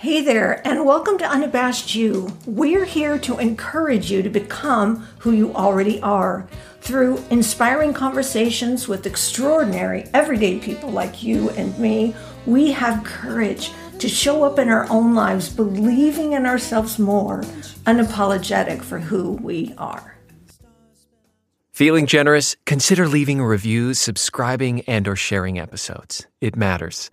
Hey there, and welcome to Unabashed You. We're here to encourage you to become who you already are through inspiring conversations with extraordinary, everyday people like you and me. We have courage to show up in our own lives, believing in ourselves more, unapologetic for who we are. Feeling generous? Consider leaving reviews, subscribing, and/or sharing episodes. It matters.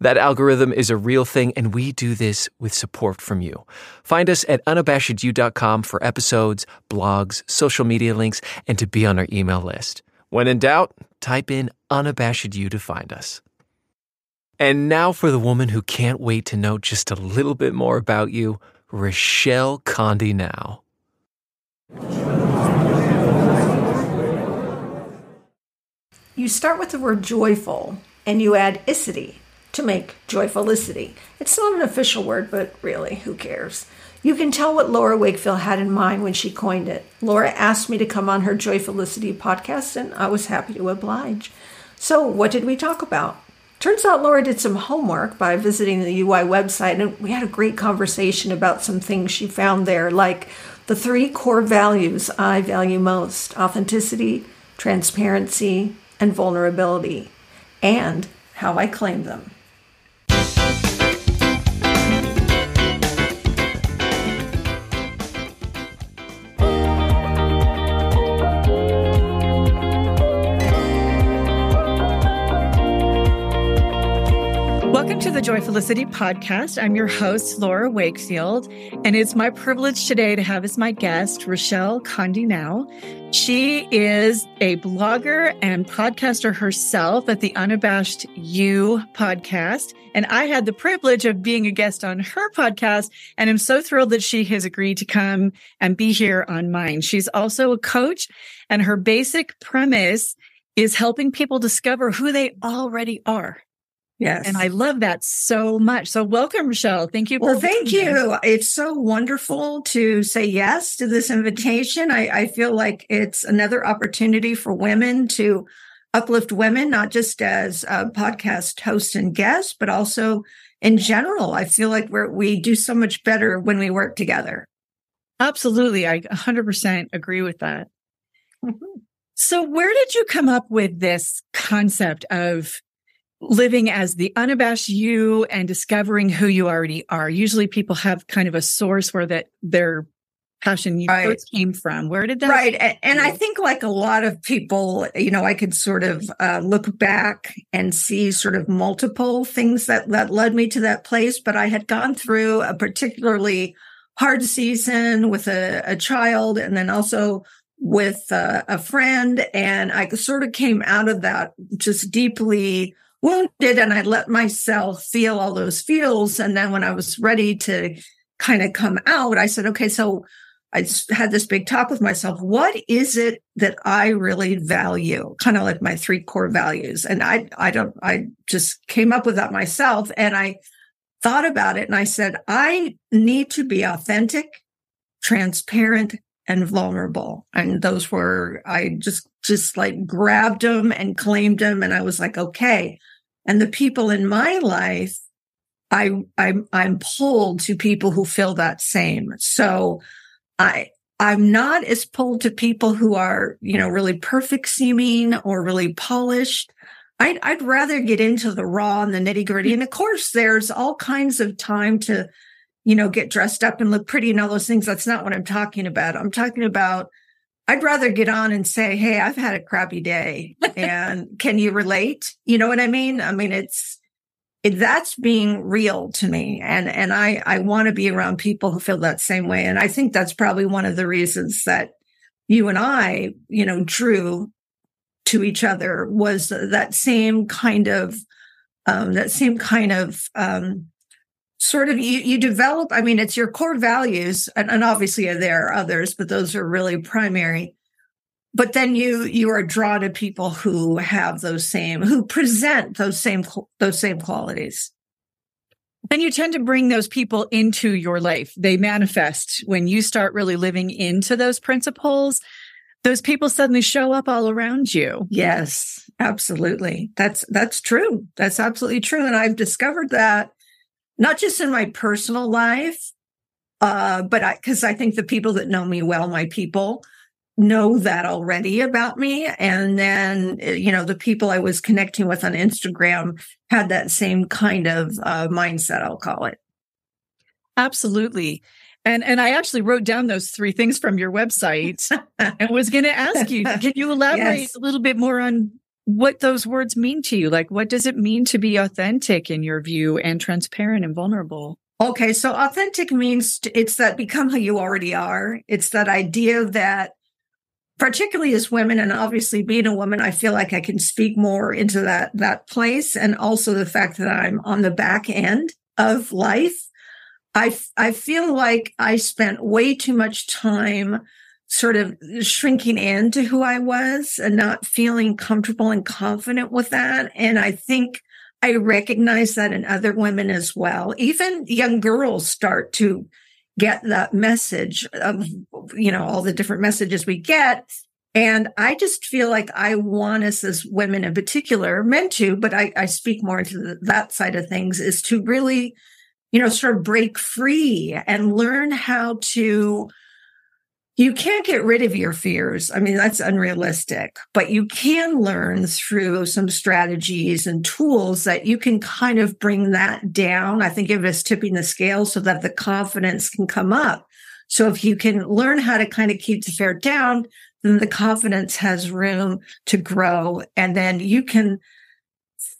That algorithm is a real thing, and we do this with support from you. Find us at unabashedyou.com for episodes, blogs, social media links, and to be on our email list. When in doubt, type in unabashedyou to find us. And now for the woman who can't wait to know just a little bit more about you, Rochelle Condé now. You start with the word joyful, and you add icity to make Joyfulicity. It's not an official word, but really, who cares? You can tell what Laura Wakefield had in mind when she coined it. Laura asked me to come on her Joyfulicity podcast, and I was happy to oblige. So what did we talk about? Turns out Laura did some homework by visiting the UI website, and we had a great conversation about some things she found there, like the three core values I value most: authenticity, transparency, and vulnerability, and how I claim them. Welcome to the Joyfulicity podcast. I'm your host, Laura Wakefield, and it's my privilege today to have as my guest, Rochelle Condé now. She is a blogger and podcaster herself at the Unabashed You podcast, and I had the privilege of being a guest on her podcast, and I'm so thrilled that she has agreed to come and be here on mine. She's also a coach, and her basic premise is helping people discover who they already are. Yes. And I love that so much. So welcome, Rochelle. Thank you. Well, thank you. It's so wonderful to say yes to this invitation. I feel like it's another opportunity for women to uplift women, not just as a podcast host and guest, but also in general. I feel like we do so much better when we work together. Absolutely. I 100% agree with that. Mm-hmm. So where did you come up with this concept of living as the unabashed you and discovering who you already are? Usually people have kind of a source where that their passion came from. Where did that come from? And I think like a lot of people, I could sort of look back and see sort of multiple things that led me to that place. But I had gone through a particularly hard season with a child, and then also with a friend. And I sort of came out of that just deeply wounded, and I let myself feel all those feels. And then when I was ready to kind of come out, I said, okay, so I had this big talk with myself. What is it that I really value? Kind of like my three core values. And I just came up with that myself, and I thought about it, and I said, I need to be authentic, transparent, and vulnerable. And those were, I just like grabbed them and claimed them. And I was like, okay. And the people in my life, I'm pulled to people who feel that same. So I'm not as pulled to people who are, really perfect seeming or really polished. I'd rather get into the raw and the nitty gritty. And of course, there's all kinds of time to, get dressed up and look pretty and all those things. That's not what I'm talking about. I'm talking about, I'd rather get on and say, hey, I've had a crappy day, and can you relate? You know what I mean? I mean, that's being real to me. And I want to be around people who feel that same way. And I think that's probably one of the reasons that you and I, drew to each other, was that same kind of sort of, you develop, I mean, it's your core values, and obviously there are others, but those are really primary. But then you are drawn to people who have who present those same qualities. And you tend to bring those people into your life. They manifest when you start really living into those principles. Those people suddenly show up all around you. Yes, absolutely. That's true. That's absolutely true. And I've discovered that not just in my personal life, but because I think the people that know me well, my people, know that already about me. And then, you know, the people I was connecting with on Instagram had that same kind of mindset, I'll call it. Absolutely. And I actually wrote down those three things from your website and was going to ask you, can you elaborate a little bit more on what those words mean to you? Like, what does it mean to be authentic in your view and transparent and vulnerable? Okay. So authentic means it's that become who you already are. It's that idea that, particularly as women, and obviously being a woman, I feel like I can speak more into that place. And also the fact that I'm on the back end of life. I feel like I spent way too much time sort of shrinking into who I was and not feeling comfortable and confident with that. And I think I recognize that in other women as well. Even young girls start to get that message of, you know, all the different messages we get. And I just feel like I want us as women in particular, men too, but I speak more into that side of things, is to really, you know, sort of break free and learn how to, you can't get rid of your fears. I mean, that's unrealistic, but you can learn through some strategies and tools that you can kind of bring that down. I think of it as tipping the scale so that the confidence can come up. So if you can learn how to kind of keep the fear down, then the confidence has room to grow. And then you can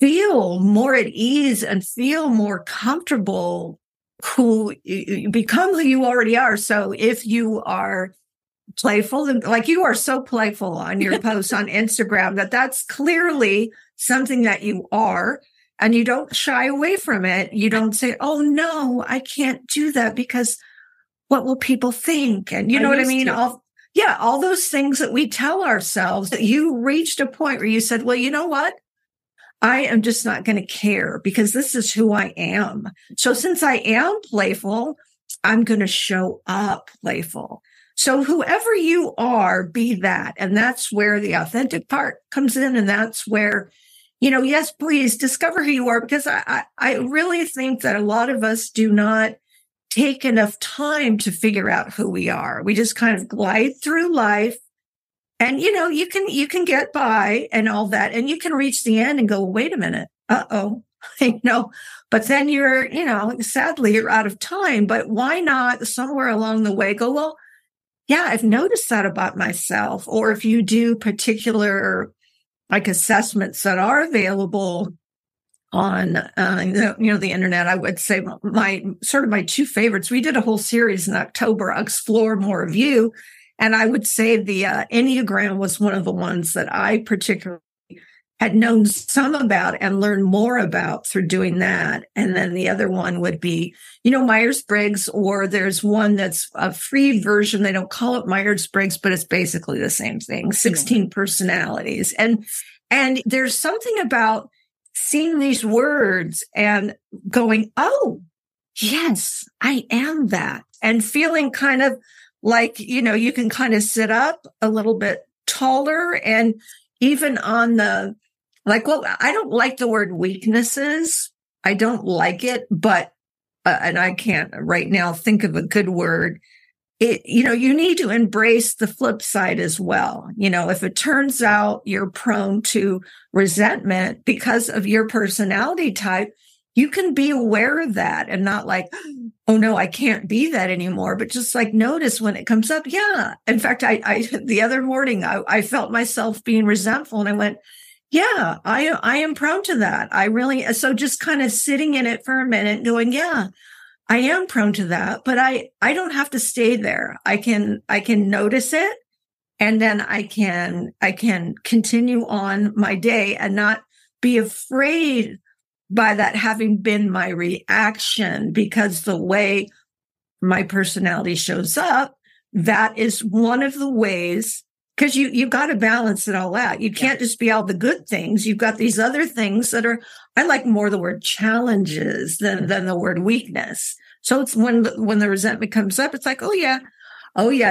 feel more at ease and feel more comfortable, who become who you already are. So if you are playful, like you are so playful on your posts on Instagram, that's clearly something that you are, and you don't shy away from it. You don't say, oh no, I can't do that because what will people think? And you know what I mean? All those things that we tell ourselves, that you reached a point where you said, well, you know what? I am just not going to care because this is who I am. So since I am playful, I'm going to show up playful. So whoever you are, be that. And that's where the authentic part comes in. And that's where, you know, yes, please discover who you are, because I really think that a lot of us do not take enough time to figure out who we are. We just kind of glide through life. And, you know, you can get by and all that, and you can reach the end and go, wait a minute. Uh-oh. You know, but then you're, you know, sadly you're out of time, but why not somewhere along the way go, well, yeah, I've noticed that about myself. Or if you do particular like assessments that are available on, the internet, I would say my two favorites. We did a whole series in October, Explore More of You. And I would say the Enneagram was one of the ones that I particularly had known some about and learned more about through doing that. And then the other one would be, you know, Myers Briggs, or there's one that's a free version. They don't call it Myers Briggs, but it's basically the same thing, 16 personalities. And there's something about seeing these words and going, oh, yes, I am that, and feeling kind of, like, you know, you can kind of sit up a little bit taller. And even on the, like, well, I don't like the word weaknesses. I don't like it, but, and I can't right now think of a good word. It, you know, you need to embrace the flip side as well. You know, if it turns out you're prone to resentment because of your personality type, you can be aware of that and not like, oh no, I can't be that anymore. But just like notice when it comes up. Yeah. In fact, I the other morning, I felt myself being resentful, and I went, yeah, I am prone to that. So just kind of sitting in it for a minute going, yeah, I am prone to that, but I don't have to stay there. I can notice it, and then I can continue on my day and not be afraid by that having been my reaction, because the way my personality shows up, that is one of the ways, because you got to balance it all out. You can't just be all the good things. You've got these other things that are, I like more the word challenges than the word weakness. So it's when the resentment comes up, it's like, oh yeah,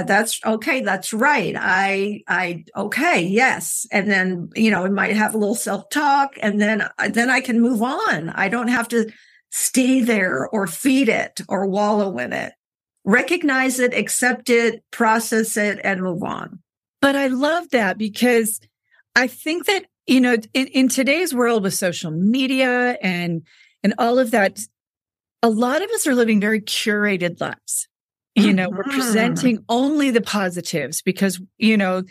that's okay. That's right. Okay. Yes. And then, you know, it might have a little self-talk, and then I can move on. I don't have to stay there or feed it or wallow in it. Recognize it, accept it, process it, and move on. But I love that because I think that, you know, in today's world with social media and all of that, a lot of us are living very curated lives. You know, we're presenting only the positives because you can,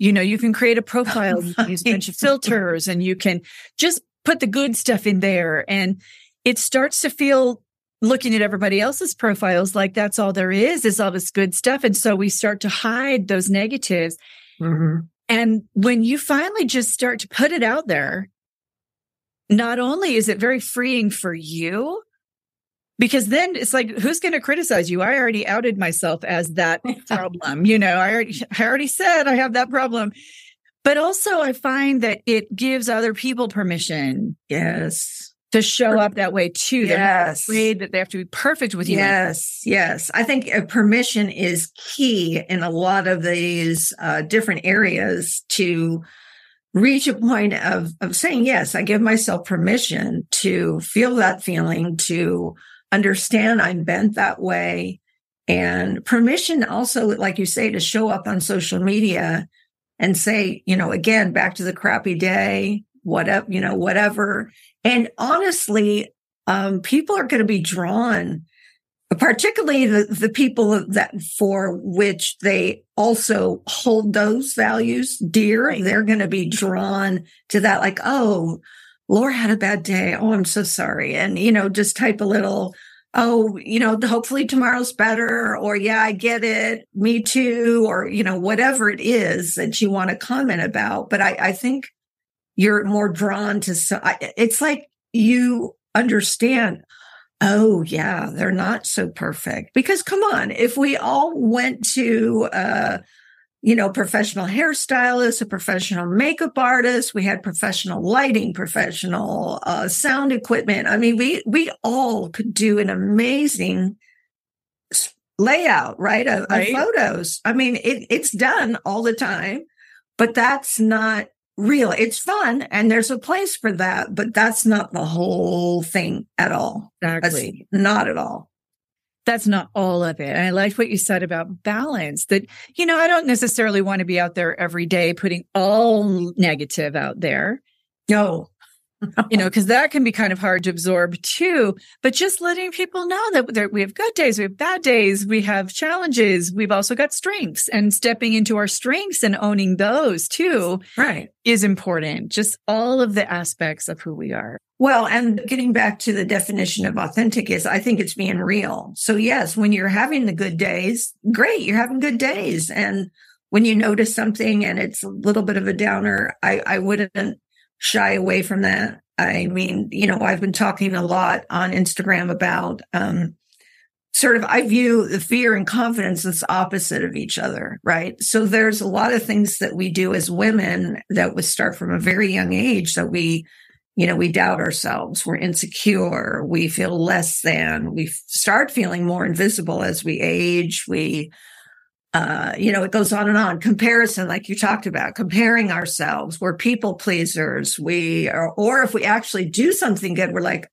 you can create a profile, you can use a bunch of filters, and you can just put the good stuff in there. And it starts to feel, looking at everybody else's profiles, like that's all there is all this good stuff. And so we start to hide those negatives. Mm-hmm. And when you finally just start to put it out there, not only is it very freeing for you, because then it's like, who's going to criticize you? I already outed myself as that problem. I already said I have that problem. But also I find that it gives other people permission. Yes. To show up that way too. Yes. They're not afraid that they have to be perfect with you. Yes. Yes. I think permission is key in a lot of these different areas to reach a point of saying, yes, I give myself permission to feel that feeling, to understand I'm bent that way. And permission also, like you say, to show up on social media and say, again, back to the crappy day, whatever. And honestly, people are going to be drawn, particularly the people that for which they also hold those values dear. Right. They're going to be drawn to that, like, oh, Laura had a bad day. Oh, I'm so sorry. And, just type a little, oh, hopefully tomorrow's better, or yeah, I get it. Me too. Or, whatever it is that you want to comment about. But I think you're more drawn to, it's like you understand, oh yeah, they're not so perfect. Because come on, if we all went to, professional hairstylist, a professional makeup artist, we had professional lighting, professional sound equipment. I mean, we all could do an amazing layout, right? Of photos. I mean, it's done all the time, but that's not real. It's fun, and there's a place for that, but that's not the whole thing at all. Exactly. That's not at all. That's not all of it. And I liked what you said about balance, that, I don't necessarily want to be out there every day putting all negative out there. No. Because that can be kind of hard to absorb too. But just letting people know that we have good days, we have bad days, we have challenges, we've also got strengths, and stepping into our strengths and owning those too, right, is important. Just all of the aspects of who we are. Well, and getting back to the definition of authentic is, I think it's being real. So yes, when you're having the good days, great, you're having good days. And when you notice something and it's a little bit of a downer, I wouldn't shy away from that. I mean, I've been talking a lot on Instagram about I view the fear and confidence as opposite of each other, right? So there's a lot of things that we do as women that would start from a very young age that we doubt ourselves, we're insecure, we feel less than, we start feeling more invisible as we age, it goes on and on. Comparison, like you talked about, comparing ourselves. We're people pleasers. Or if we actually do something good, we're like,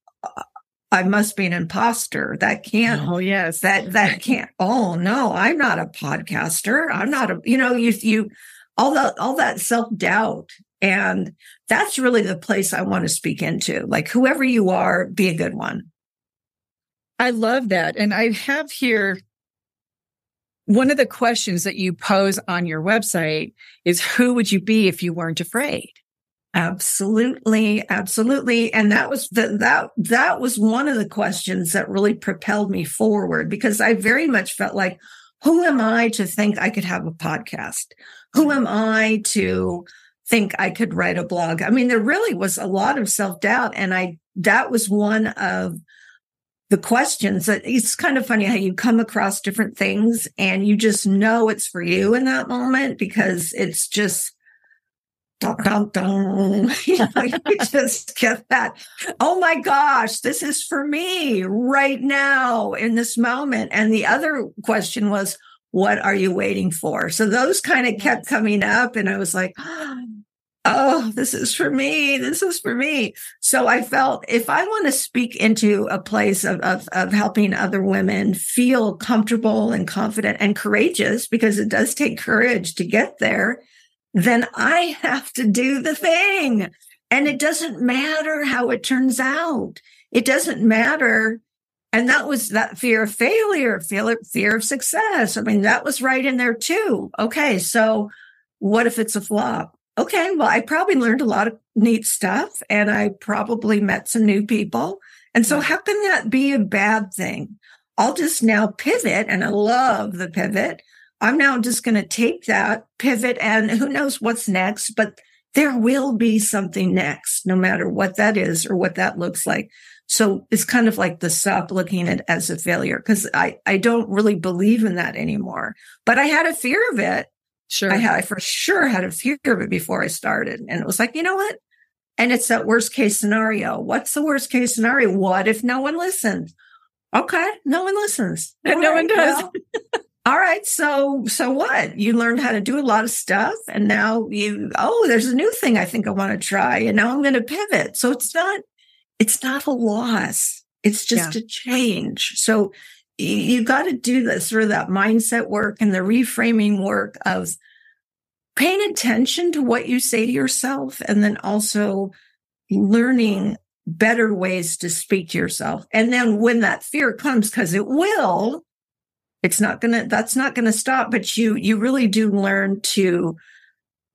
I must be an imposter. That can't. Oh yes, that can't. Oh no, I'm not a podcaster. I'm not a. You all that self-doubt, and that's really the place I want to speak into. Like, whoever you are, be a good one. I love that, and I have here. One of the questions that you pose on your website is, who would you be if you weren't afraid? Absolutely. Absolutely. And that was that was one of the questions that really propelled me forward, because I very much felt like, who am I to think I could have a podcast? Who am I to think I could write a blog? I mean, there really was a lot of self-doubt, and that was one of the questions. That it's kind of funny how you come across different things and you just know it's for you in that moment, because it's just, you just get that, oh my gosh, this is for me right now in this moment. And the other question was, what are you waiting for? So those kind of kept coming up, and I was like, oh, this is for me. This is for me. So I felt if I want to speak into a place of helping other women feel comfortable and confident and courageous, because it does take courage to get there, then I have to do the thing. And it doesn't matter how it turns out. It doesn't matter. And that was that fear of failure, fear of success. I mean, that was right in there too. Okay, so what if it's a flop? Okay, well, I probably learned a lot of neat stuff and I probably met some new people. And so how can that be a bad thing? I'll just now pivot, and I love the pivot. I'm now just going to take that pivot and who knows what's next, but there will be something next, no matter what that is or what that looks like. So it's kind of like the stop looking at it as a failure, because I don't really believe in that anymore. But I had a fear of it. Sure. I for sure had a fear of it before I started. And it was like, you know what? And it's that worst case scenario. What's the worst case scenario? What if no one listens? Okay. No one listens. And no one does. Well, all right. So what? You learned how to do a lot of stuff. And now there's a new thing I think I want to try. And now I'm going to pivot. So it's not a loss. It's just a change. So you got to do this sort of that mindset work and the reframing work of paying attention to what you say to yourself, and then also learning better ways to speak to yourself. And then when that fear comes, because it will, that's not going to stop, but you really do learn to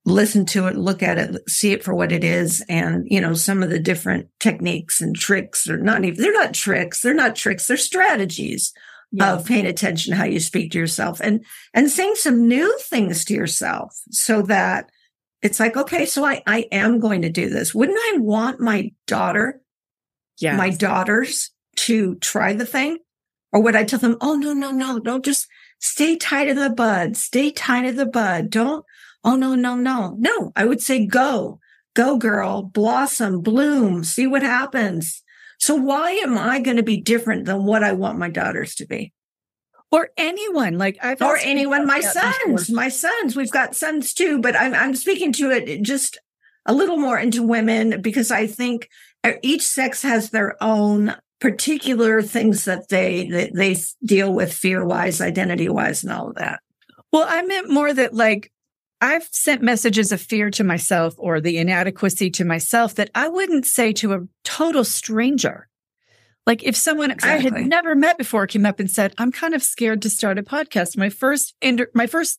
listen to it, look at it, see it for what it is. And, some of the different techniques and tricks they're not tricks. They're strategies of paying attention to how you speak to yourself and saying some new things to yourself, so that it's like, okay, so I am going to do this. Wouldn't I want my daughters to try the thing? Or would I tell them, oh, no, don't, just stay tight in the bud. Stay tight in the bud. Don't. Oh, no. I would say, go girl, blossom, bloom, see what happens. So why am I going to be different than what I want my daughters to be? Or anyone, my sons, we've got sons too, but I'm speaking to it just a little more into women, because I think each sex has their own particular things that they deal with fear-wise, identity-wise, and all of that. Well, I meant more that I've sent messages of fear to myself, or the inadequacy to myself, that I wouldn't say to a total stranger. Like if someone I had never met before came up and said, I'm kind of scared to start a podcast, my first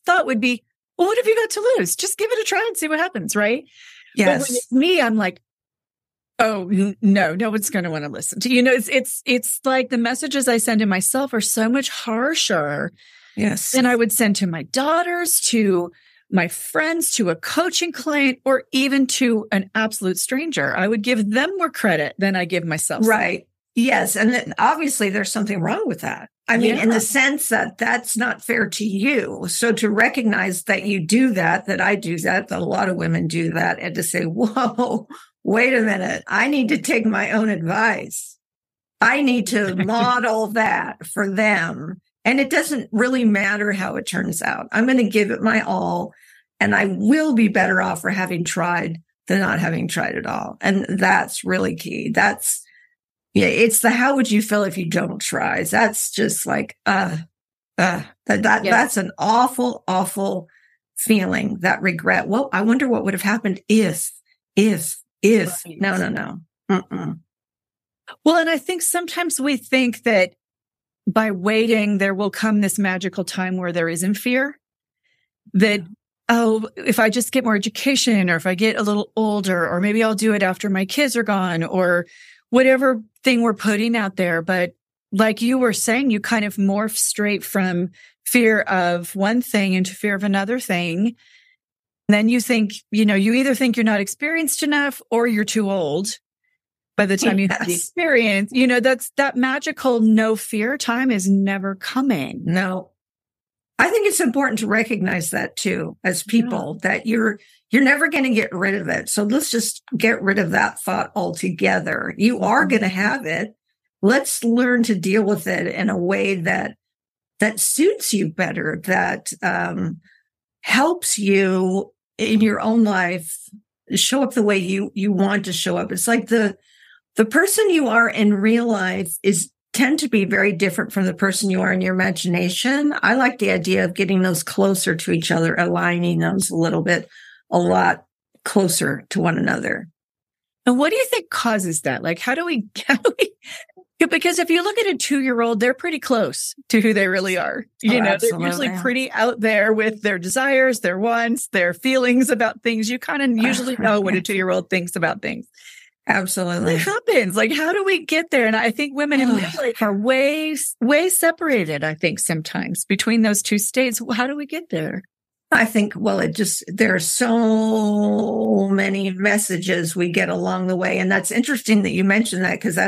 thought would be, well, what have you got to lose? Just give it a try and see what happens, right? Yes. But when it's me, I'm like, oh, no one's going to want to listen to you. It's like the messages I send to myself are so much harsher than I would send to my daughters, to my friends, to a coaching client, or even to an absolute stranger. I would give them more credit than I give myself. Right. Yes. And then obviously there's something wrong with that. I mean, in the sense that that's not fair to you. So to recognize that you do that I do that a lot of women do that, and to say, whoa, wait a minute. I need to take my own advice. I need to model that for them. And it doesn't really matter how it turns out. I'm going to give it my all, and I will be better off for having tried than not having tried at all. And that's really key. It's the how would you feel if you don't try? That's just like, that's an awful, awful feeling, that regret. Well, I wonder what would have happened if, right. No. Mm-mm. Well, and I think sometimes we think that by waiting, there will come this magical time where there isn't fear. That, if I just get more education, or if I get a little older, or maybe I'll do it after my kids are gone, or whatever thing we're putting out there. But like you were saying, you kind of morph straight from fear of one thing into fear of another thing. And then you think, you either think you're not experienced enough, or you're too old. By the time you have the experience, that's that magical no fear time is never coming. No, I think it's important to recognize that too, as people, that you're never going to get rid of it. So let's just get rid of that thought altogether. You are going to have it. Let's learn to deal with it in a way that suits you better, that helps you in your own life show up the way you want to show up. It's like the person you are in real life is tend to be very different from the person you are in your imagination. I like the idea of getting those closer to each other, aligning those a lot closer to one another. And what do you think causes that? Like, how do we because if you look at a 2-year-old, they're pretty close to who they really are. You know, absolutely. They're usually pretty out there with their desires, their wants, their feelings about things. You kind of usually know what a 2-year-old thinks about things. Absolutely. It happens. Like, how do we get there? And I think women are way separated, I think, sometimes between those two states. How do we get there? I think, there are so many messages we get along the way. And that's interesting that you mentioned that, because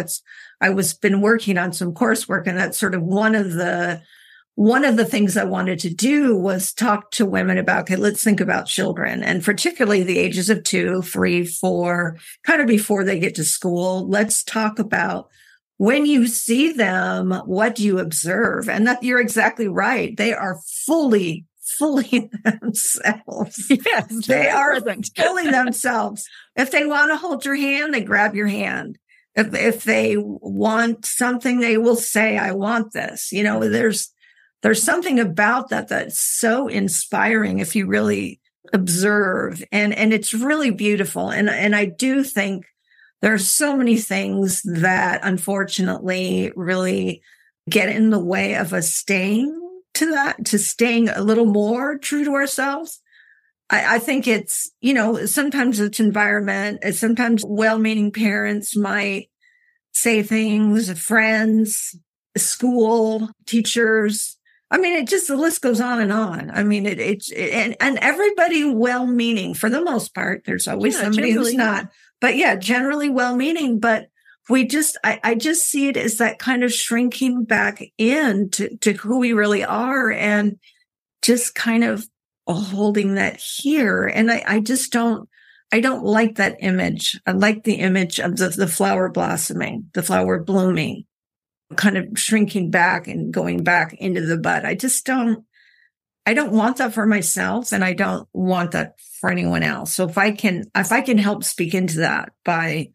I was working on some coursework, and that's sort of one of the things I wanted to do was talk to women about, okay, let's think about children, and particularly the ages of 2, 3, 4, kind of before they get to school. Let's talk about when you see them, what do you observe? And that you're exactly right. They are fully themselves. Yes, they are fully themselves. If they want to hold your hand, they grab your hand. If they want something, they will say, I want this. You know, there's something about that that's so inspiring if you really observe. And it's really beautiful. And I do think there are so many things that unfortunately really get in the way of us staying to that, to staying a little more true to ourselves. I think it's, you know, sometimes it's environment. Sometimes well-meaning parents might say things, friends, school, teachers. I mean, it just, the list goes on and on. I mean, and everybody well-meaning for the most part. There's always somebody who's not, but generally well-meaning. But we just, I just see it as that kind of shrinking back in to who we really are, and just kind of holding that here. And I don't like that image. I like the image of the flower blossoming, the flower blooming, kind of shrinking back and going back into the bud. I don't want that for myself, and I don't want that for anyone else. So if I can help speak into that by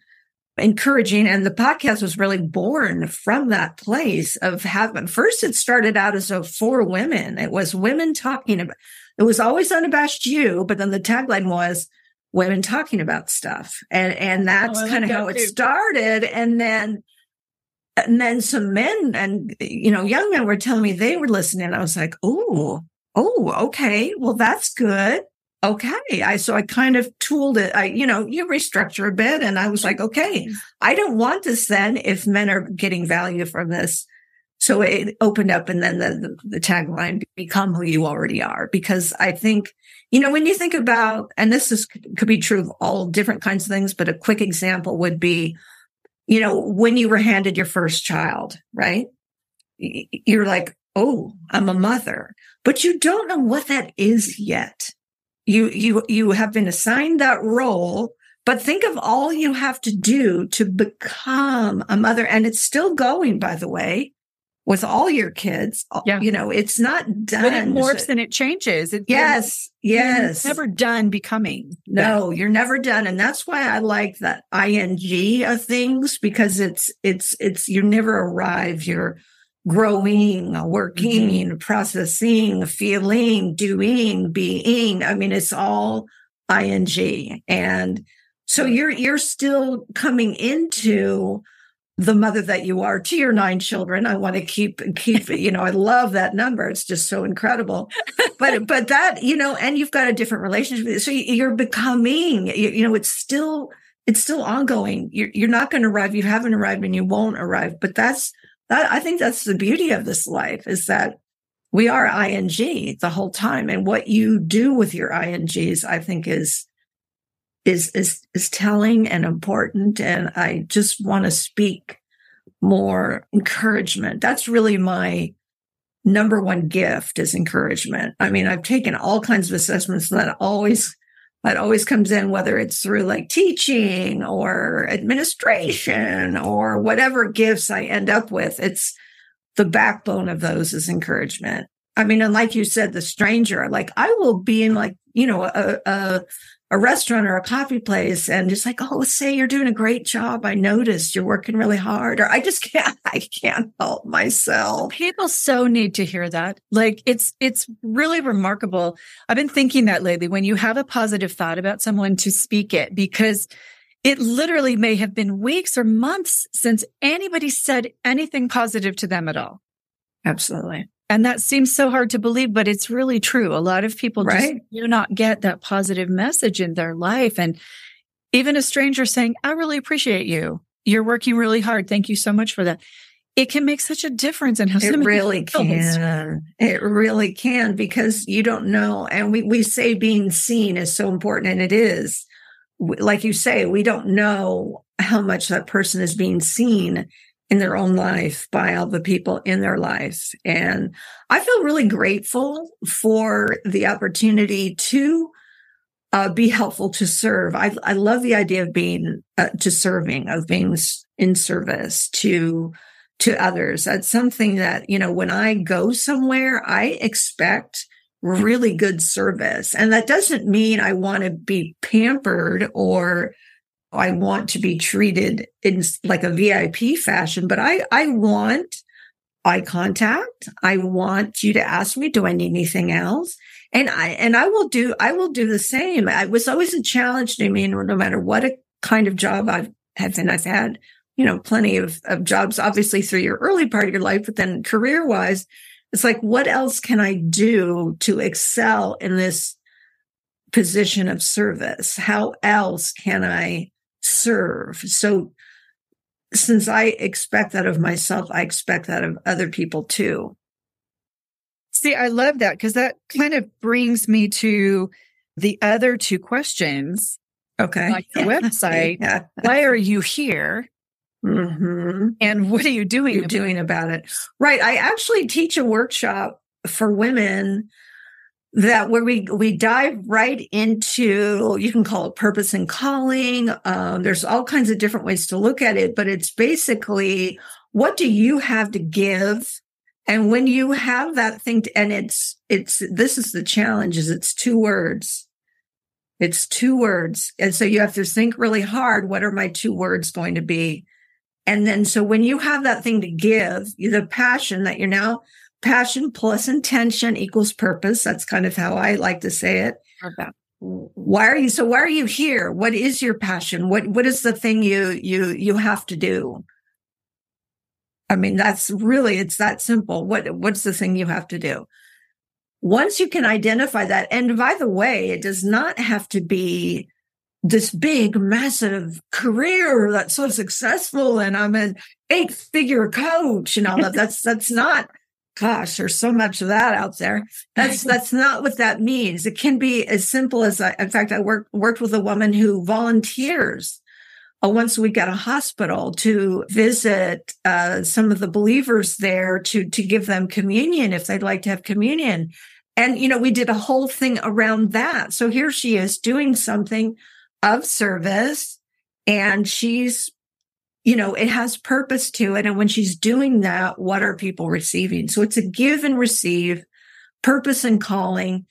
encouraging, and the podcast was really born from that place of having, first it started out as for women. It was women talking about, it was always unabashed you, but then the tagline was women talking about stuff. And that's kind of how it started. And then some men and, you know, young men were telling me they were listening. I was like, oh, okay. Well, that's good. Okay. So I kind of tooled it. You restructure a bit. And I was like, okay, I don't want this then if men are getting value from this. So it opened up, and then the tagline, become who you already are. Because I think, you know, when you think about, and this could be true of all different kinds of things, but a quick example would be, you know, when you were handed your first child, right? You're like, oh, I'm a mother, but you don't know what that is yet. You have been assigned that role, but think of all you have to do to become a mother. And it's still going, by the way. With all your kids, You know, it's not done. When it morphs and it changes. Yes. You're never done becoming. No, you're never done. And that's why I like that ing of things, because it's you never arrive. You're growing, working, processing, feeling, doing, being. I mean, it's all ing. And so you're still coming into the mother that you are to your 9 children. I want to keep, you know, I love that number. It's just so incredible. But that, you know, and you've got a different relationship. So you're becoming, you know, it's still ongoing. You're not going to arrive. You haven't arrived, and you won't arrive. But I think that's the beauty of this life, is that we are ing the whole time. And what you do with your ings, I think is telling and important. And I just want to speak more encouragement. That's really my number one gift, is encouragement. I mean, I've taken all kinds of assessments, and that always comes in, whether it's through like teaching or administration or whatever gifts I end up with. It's the backbone of those is encouragement. I mean, and like you said, the stranger, like I will be in like, a restaurant or a coffee place and just like, oh, say you're doing a great job. I noticed you're working really hard, or I can't help myself. People so need to hear that. Like it's really remarkable. I've been thinking that lately, when you have a positive thought about someone, to speak it, because it literally may have been weeks or months since anybody said anything positive to them at all. Absolutely. And that seems so hard to believe, but it's really true. A lot of people just do not get that positive message in their life. And even a stranger saying, I really appreciate you. You're working really hard. Thank you so much for that. It can make such a difference in how somebody feels. It really can, because you don't know. And we say being seen is so important, and it is. Like you say, we don't know how much that person is being seen in their own life by all the people in their life. And I feel really grateful for the opportunity to be helpful, to serve. I love the idea of being, of being in service to others. That's something that, when I go somewhere, I expect really good service. And that doesn't mean I want to be pampered or I want to be treated in like a VIP fashion, but I want eye contact. I want you to ask me, do I need anything else? And I will do the same. It was always a challenge to me, no matter what a kind of job I've had, plenty of jobs, obviously through your early part of your life, but then career-wise, it's like, what else can I do to excel in this position of service? How else can I serve? So since I expect that of myself, I expect that of other people too. See, I love that, because that kind of brings me to the other two questions. Okay. On your website. Yeah. Why are you here? Mm-hmm. And what are you doing about it? Right. I actually teach a workshop for women where we dive right into, you can call it purpose and calling. There's all kinds of different ways to look at it, but it's basically, what do you have to give? And when you have that thing, this is the challenge, is it's two words. It's two words. And so you have to think really hard, what are my two words going to be? And then, so when you have that thing to give, the passion that you're now, passion plus intention equals purpose. That's kind of how I like to say it. Okay. Why are you here? What is your passion? What is the thing you have to do? I mean, that's really, it's that simple. What's the thing you have to do? Once you can identify that, and by the way, it does not have to be this big, massive career that's so successful, and I'm an 8-figure coach and all that. That's not, gosh, there's so much of that out there. That's not what that means. It can be as simple as, I worked with a woman who volunteers once a week at a hospital to visit some of the believers there to give them communion if they'd like to have communion. And, we did a whole thing around that. So here she is doing something of service, and she's, it has purpose to it. And when she's doing that, what are people receiving? So it's a give and receive, purpose and calling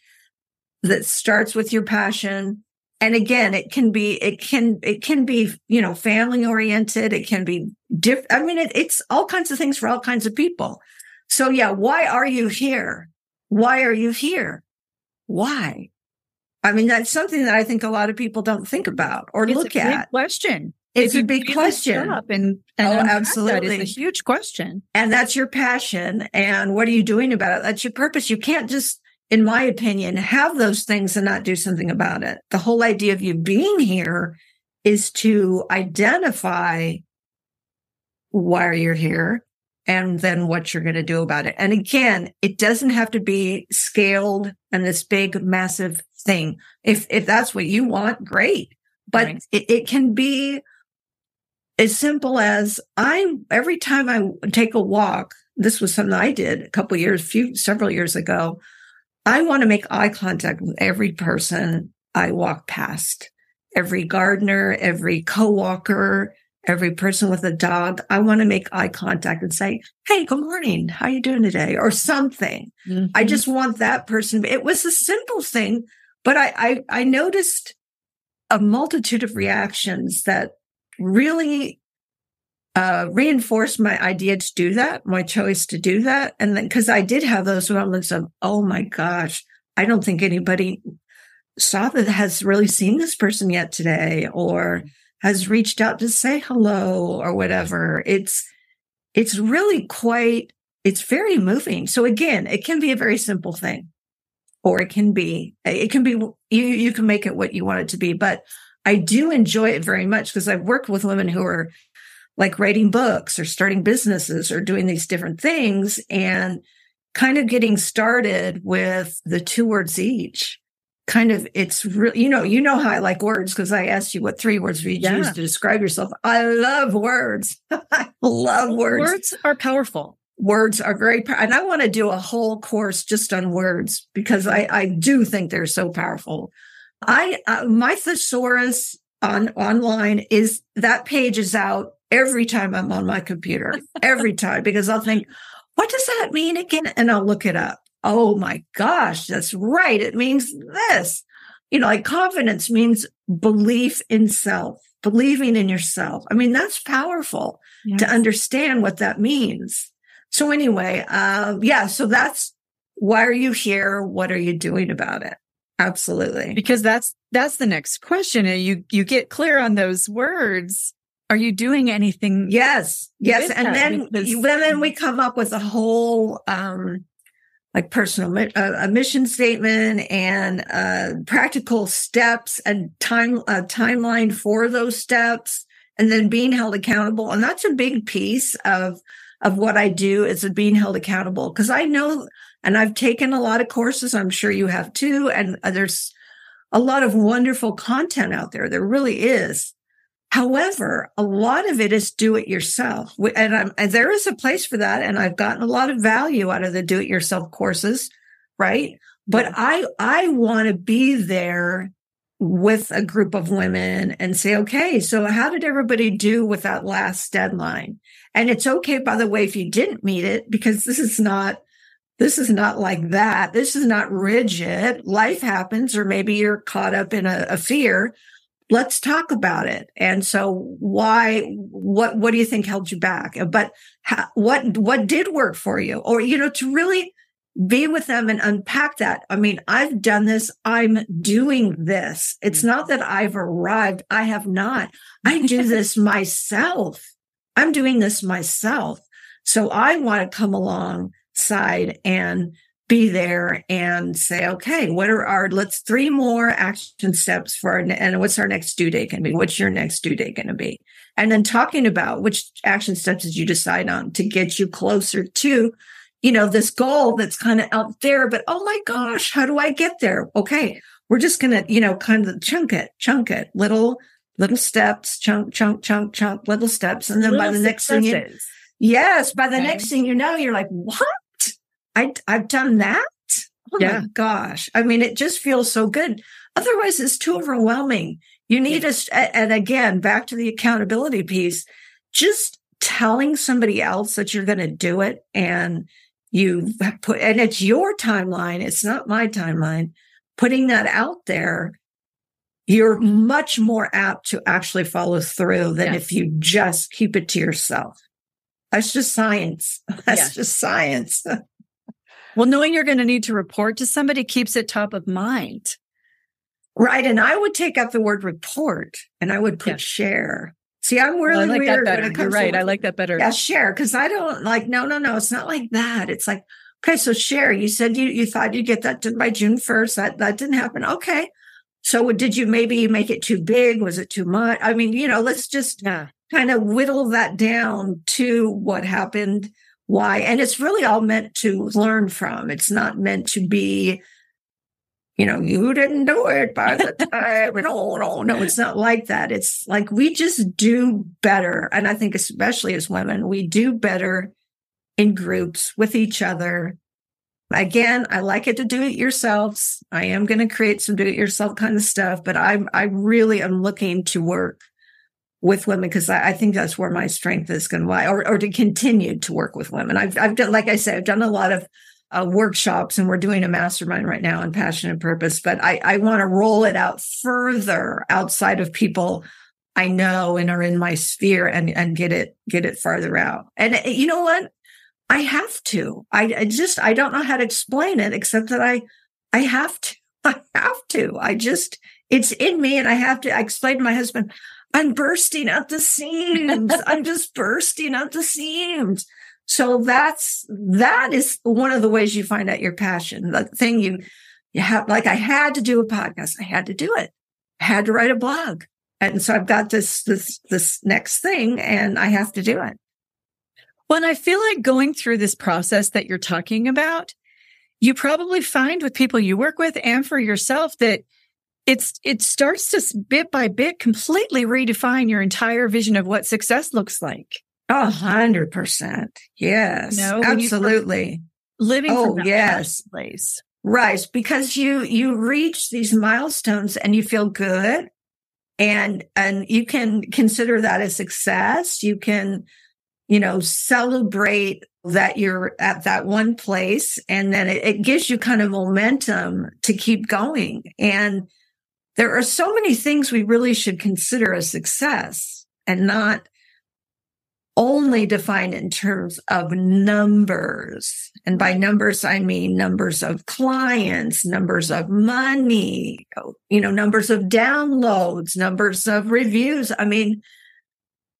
that starts with your passion. And again, it can be, family oriented. It can be different. I mean, it's all kinds of things for all kinds of people. So yeah, why are you here? Why are you here? Why? I mean, that's something that I think a lot of people don't think about or look at. It's a big question. It's a big question. And absolutely. It's a huge question. And that's your passion. And what are you doing about it? That's your purpose. You can't just, in my opinion, have those things and not do something about it. The whole idea of you being here is to identify why you're here and then what you're going to do about it. And again, it doesn't have to be scaled and this big, massive thing. If that's what you want, great. But right. It can be as simple as every time I take a walk, this was something I did several years ago, I want to make eye contact with every person I walk past, every gardener, every co-walker, every person with a dog. I want to make eye contact and say, hey, good morning. How are you doing today? Or something. Mm-hmm. I just want that person. It was a simple thing, But I noticed a multitude of reactions that really reinforced my idea to do that, my choice to do that. And then, because I did have those moments of, oh my gosh, I don't think anybody saw that, has really seen this person yet today, or has reached out to say hello or whatever. It's really quite, it's very moving. So again, it can be a very simple thing, or it can be, you can make it what you want it to be. But I do enjoy it very much, because I've worked with women who are like writing books or starting businesses or doing these different things, and kind of getting started with the two words each. Kind of, it's really, you know how I like words, because I asked you what three words you use to describe yourself. I love words. I love words. Words are powerful. Words are very powerful. And I want to do a whole course just on words, because I do think they're so powerful. My thesaurus online is, that page is out every time I'm on my computer, every time, because I'll think, what does that mean again? And I'll look it up. Oh my gosh, that's right. It means this. Like confidence means belief in self, believing in yourself. I mean, that's powerful to understand what that means. So anyway, so that's, why are you here? What are you doing about it? Absolutely. Because that's the next question. You get clear on those words. Are you doing anything? Yes. And then we come up with a whole, like personal, a mission statement, and practical steps, and a timeline for those steps, and then being held accountable. And that's a big piece of what I do, is being held accountable. Because I know, and I've taken a lot of courses, I'm sure you have too, and there's a lot of wonderful content out there. There really is. However, a lot of it is do it yourself. And there is a place for that. And I've gotten a lot of value out of the do it yourself courses, right? But I want to be there with a group of women and say, okay, so how did everybody do with that last deadline? And it's okay, by the way, if you didn't meet it, because this is not like that. This is not rigid. Life happens, or maybe you're caught up in a fear. Let's talk about it. And so what do you think held you back? But what did work for you? Or, to really be with them and unpack that. I mean, I've done this. I'm doing this. It's not that I've arrived. I have not. I do this myself. I'm doing this myself. So I want to come alongside and be there and say, okay, what are let's three more action steps for and what's our next due date going to be? What's your next due date going to be? And then talking about which action steps did you decide on to get you closer to, this goal that's kind of out there, but oh my gosh, how do I get there? Okay. We're just going to, kind of chunk it, little steps, chunk, little steps. And then little by the next thing, next thing you know, you're like, what? I've done that? Oh my gosh. I mean, it just feels so good. Otherwise, it's too overwhelming. You need us. And again, back to the accountability piece, just telling somebody else that you're going to do it, and and it's your timeline. It's not my timeline. Putting that out there, you're much more apt to actually follow through than if you just keep it to yourself. That's just science. Well, knowing you're going to need to report to somebody keeps it top of mind. Right. And I would take out the word report, and I would put share. See, I'm really weird when it comes to. You're right. I like that better. Yeah, share. Because I don't like, no. It's not like that. It's like, okay, so share. You said you thought you'd get that done by June 1st. That didn't happen. Okay. So did you maybe make it too big? Was it too much? I mean, let's just kind of whittle that down to what happened. Why? And it's really all meant to learn from. It's not meant to be, you didn't do it by the time. No, it's not like that. It's like we just do better. And I think especially as women, we do better in groups with each other. Again, I like it to do it yourselves. I am going to create some do it yourself kind of stuff, but I really am looking to work with women, because I think that's where my strength is going to lie, or to continue to work with women. I've done, like I said, I've done a lot of workshops, and we're doing a mastermind right now on passion and purpose. But I want to roll it out further outside of people I know and are in my sphere, and get it farther out. And you know what? I have to. I don't know how to explain it, except that I have to. I have to. It's in me, and I have to. I explained to my husband, I'm bursting at the seams. I'm just bursting at the seams. So that is one of the ways you find out your passion. The thing you have, like I had to do a podcast. I had to do it. I had to write a blog. And so I've got this next thing, and I have to do it. Well, and I feel like going through this process that you're talking about, you probably find with people you work with and for yourself that it starts to bit by bit completely redefine your entire vision of what success looks like. 100%. Yes. No, absolutely. Living from that place. Right. Because you reach these milestones and you feel good, and you can consider that a success. You can, celebrate that you're at that one place, and then it gives you kind of momentum to keep going. And there are so many things we really should consider a success and not only define in terms of numbers. And by numbers, I mean numbers of clients, numbers of money, numbers of downloads, numbers of reviews. I mean,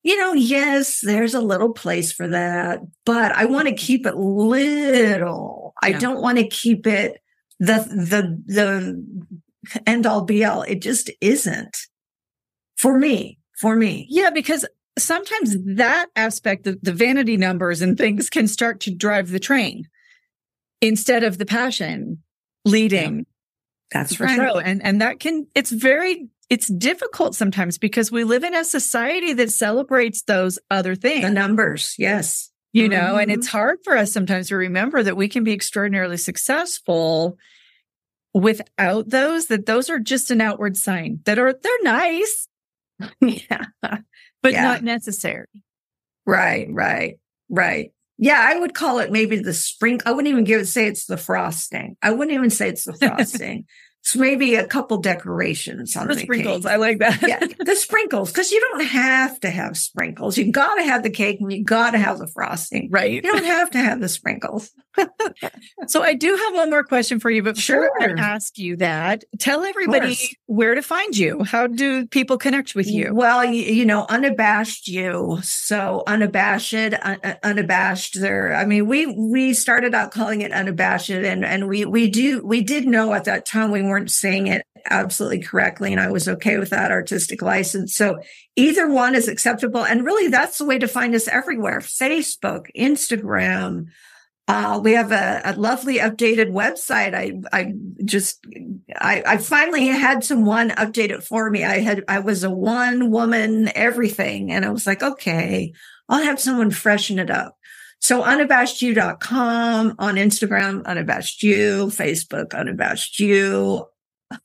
yes, there's a little place for that, but I want to keep it little. Yeah. I don't want to keep it the end all be all. It just isn't for me. Yeah, because sometimes that aspect, the vanity numbers and things, can start to drive the train instead of the passion leading. Yeah. That's right. And that can, it's difficult sometimes because we live in a society that celebrates those other things. The numbers, yes. Mm-hmm. And it's hard for us sometimes to remember that we can be extraordinarily successful without those, that those are just an outward sign they're nice. Yeah. But not necessary. Right. Yeah, I would call it maybe the spring. I wouldn't even say it's the frosting. It's maybe a couple decorations on the sprinkles. Cake. I like that. Yeah, the sprinkles, because you don't have to have sprinkles. You got to have the cake and you got to have the frosting. Right. You don't have to have the sprinkles. So I do have one more question for you, but before I ask you that, tell everybody where to find you. How do people connect with you? Well, Unabashed You. So unabashed there. I mean, we started out calling it Unabashed, and we did know at that time we weren't saying it absolutely correctly, and I was okay with that artistic license. So either one is acceptable, and really that's the way to find us everywhere: Facebook, Instagram. We have a lovely updated website. I finally had someone update it for me. I was a one woman everything, and I was like, okay, I'll have someone freshen it up. So unabashedyou.com, on Instagram, unabashedyou, Facebook, unabashedyou,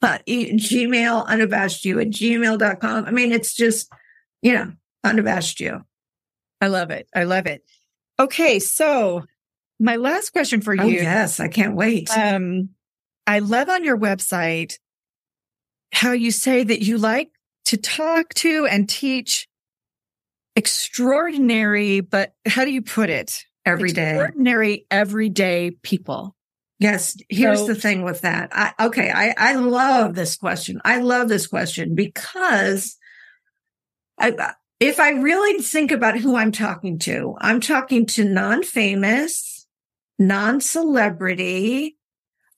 Gmail, unabashedyou@gmail.com. I mean, it's just, unabashedyou. I love it. Okay, so my last question for you. Oh, yes, I can't wait. I love on your website how you say that you like to talk to and teach extraordinary, but how do you put it? Extraordinary, everyday people. Yes. Here's the thing with that. I love this question. Because if I really think about who I'm talking to non-famous, non-celebrity.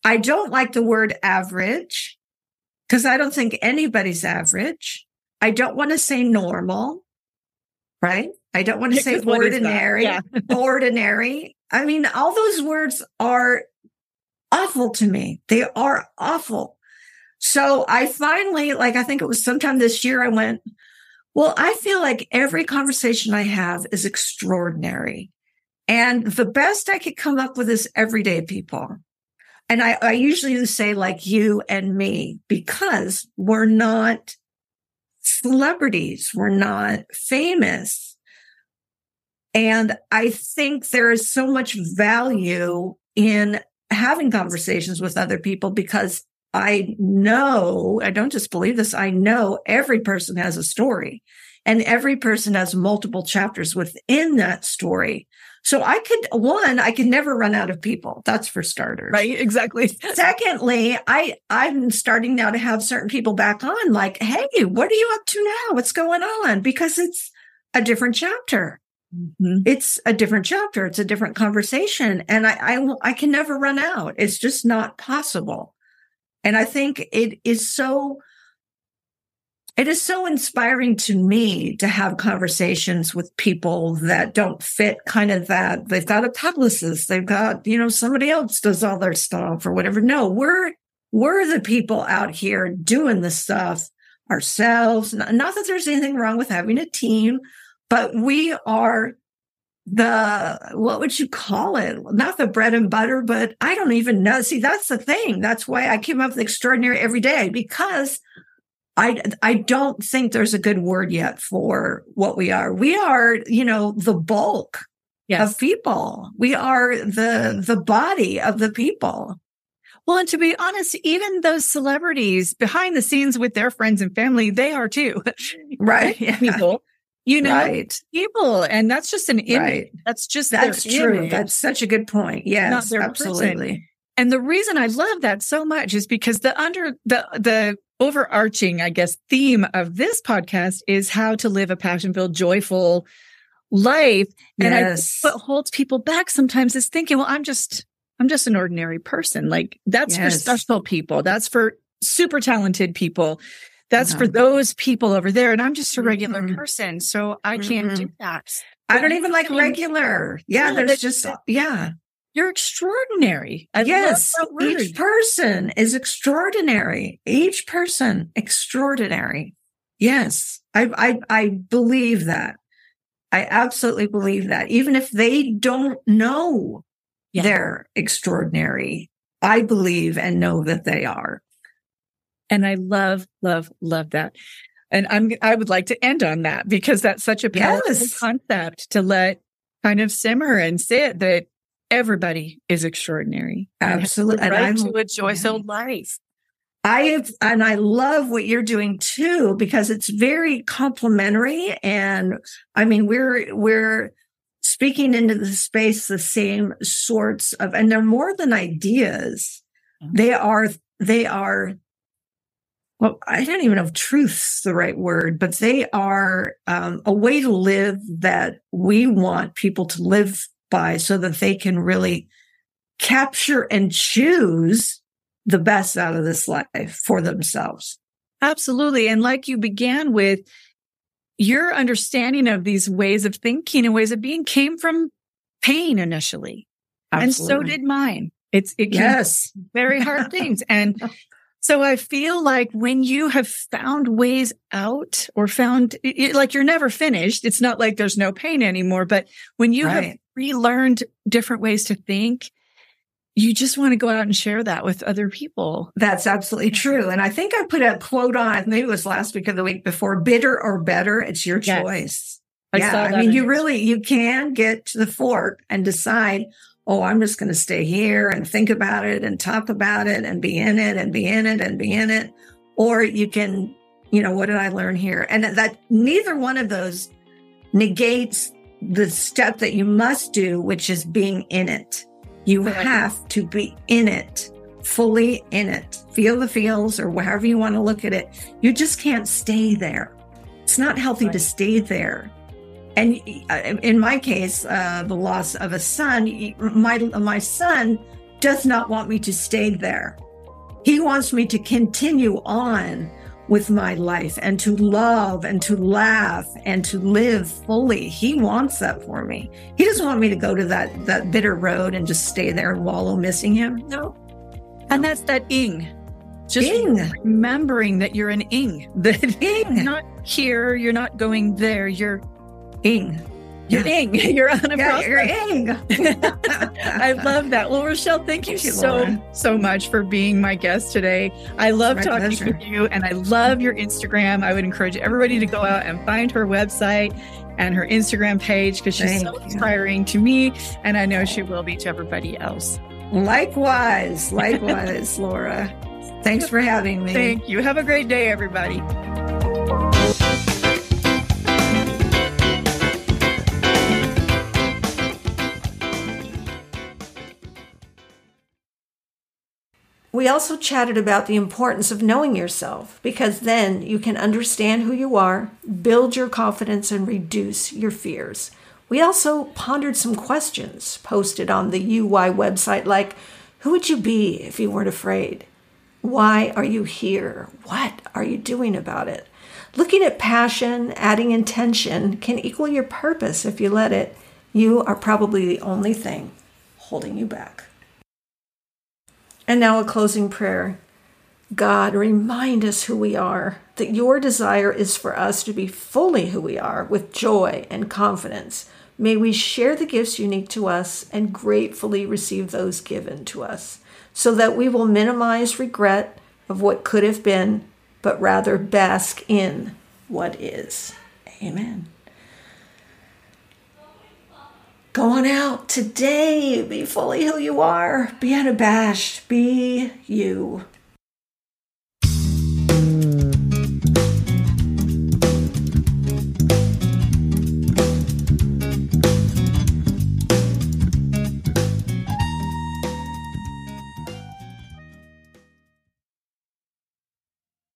I don't like the word average because I don't think anybody's average. I don't want to say normal. Right? I don't want to say ordinary. Yeah. Ordinary. I mean, all those words are awful to me. They are awful. So I finally, I think it was sometime this year, I went, well, I feel like every conversation I have is extraordinary. And the best I could come up with is everyday people. And I usually say you and me, because we're not celebrities, were not famous. And I think there is so much value in having conversations with other people because I know, I don't just believe this, I know every person has a story and every person has multiple chapters within that story. So I could never run out of people. That's for starters. Right, exactly. Secondly, I'm starting now to have certain people back on like, hey, what are you up to now? What's going on? Because it's a different chapter. Mm-hmm. It's a different chapter. It's a different conversation. And I can never run out. It's just not possible. And I think it is so inspiring to me to have conversations with people that don't fit kind of that. They've got a publicist. They've got, somebody else does all their stuff or whatever. No, we're the people out here doing this stuff ourselves. Not that there's anything wrong with having a team, but we are what would you call it? Not the bread and butter, but I don't even know. See, that's the thing. That's why I came up with extraordinary every day, because I don't think there's a good word yet for what we are. We are, the bulk of people. We are the body of the people. Well, and to be honest, even those celebrities behind the scenes with their friends and family, they are too. Right. Yeah. People. Right. People. And that's just an image. Right. That's true. Image. That's such a good point. Yes, absolutely. Person. And the reason I love that so much is because the overarching, I guess, theme of this podcast is how to live a passion-filled, joyful life. Yes. And what holds people back sometimes is thinking, well, I'm just an ordinary person. Like that's for special people. That's for super talented people. That's for those people over there. And I'm just a regular person. So I can't do that. But I don't even like regular. Yeah. You're extraordinary. I love that word. Each person is extraordinary. Each person extraordinary. Yes. I believe that. I absolutely believe that. Even if they don't know they're extraordinary, I believe and know that they are. And I love, love, love that. And I would like to end on that because that's such a powerful concept to let kind of simmer and sit that everybody is extraordinary. Absolutely. And I'm to a joy-filled life. I love what you're doing too, because it's very complimentary. And I mean, we're speaking into the space, the same sorts of, and they're more than ideas. They are well, I don't even know if truth's the right word, but they are a way to live that we want people to live by so that they can really capture and choose the best out of this life for themselves. Absolutely. And like you began with, your understanding of these ways of thinking and ways of being came from pain initially. Absolutely. And so did mine. It came from very hard things. And so I feel like when you have found ways out or found, like you're never finished, it's not like there's no pain anymore, but when you have relearned different ways to think, you just want to go out and share that with other people. That's absolutely true. And I think I put a quote on, maybe it was last week or the week before, bitter or better, it's your choice. You can get to the fork and decide, oh, I'm just going to stay here and think about it and talk about it and be in it and be in it and be in it. Or you can, what did I learn here? And that neither one of those negates the step that you must do, which is being in it. You have to be in it, fully in it, feel the feels or however you want to look at it. You just can't stay there. It's not healthy to stay there. And in my case, the loss of a son, my son does not want me to stay there. He wants me to continue on with my life and to love and to laugh and to live fully. He wants that for me. He doesn't want me to go to that bitter road and just stay there and wallow missing him. No. And that's that ing. Just remembering that you're an ing. That you're not here, you're not going there, you're ing. You're ing. You're on a process. You're ing. I love that. Well, Rochelle, thank you so much for being my guest today. I love talking with you and I love your Instagram. I would encourage everybody to go out and find her website and her Instagram page because she's so inspiring to me and I know she will be to everybody else. Likewise, Laura. Thanks for having me. Thank you. Have a great day, everybody. We also chatted about the importance of knowing yourself, because then you can understand who you are, build your confidence, and reduce your fears. We also pondered some questions posted on the UY website, like, who would you be if you weren't afraid? Why are you here? What are you doing about it? Looking at passion, adding intention, can equal your purpose if you let it. You are probably the only thing holding you back. And now a closing prayer. God, remind us who we are, that your desire is for us to be fully who we are with joy and confidence. May we share the gifts unique to us and gratefully receive those given to us, so that we will minimize regret of what could have been, but rather bask in what is. Amen. Go on out today. Be fully who you are. Be unabashed. Be you.